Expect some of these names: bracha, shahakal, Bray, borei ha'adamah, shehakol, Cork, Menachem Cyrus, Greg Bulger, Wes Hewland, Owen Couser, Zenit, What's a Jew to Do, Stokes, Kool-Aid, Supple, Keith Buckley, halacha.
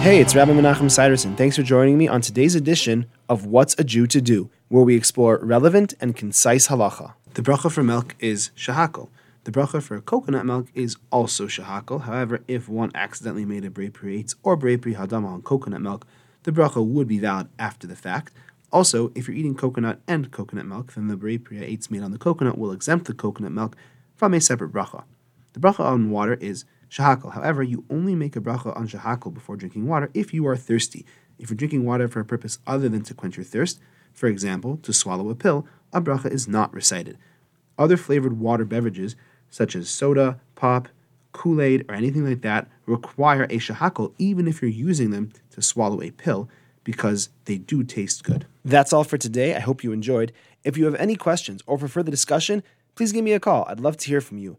Hey, it's Rabbi Menachem Cyrus, and thanks for joining me on today's edition of What's a Jew to Do, where we explore relevant and concise halacha. The bracha for milk is shehakol. The bracha for coconut milk is also shehakol. However, if one accidentally made a borei ha'adamah or borei ha'adamah on coconut milk, the bracha would be valid after the fact. Also, if you're eating coconut and coconut milk, then the borei ha'adamah made on the coconut will exempt the coconut milk from a separate bracha. The bracha on water is shahakal. However, you only make a bracha on shahakal before drinking water if you are thirsty. If you're drinking water for a purpose other than to quench your thirst, for example, to swallow a pill, a bracha is not recited. Other flavored water beverages, such as soda, pop, Kool-Aid, or anything like that, require a shahakal even if you're using them to swallow a pill, because they do taste good. That's all for today. I hope you enjoyed. If you have any questions or for further discussion, please give me a call. I'd love to hear from you.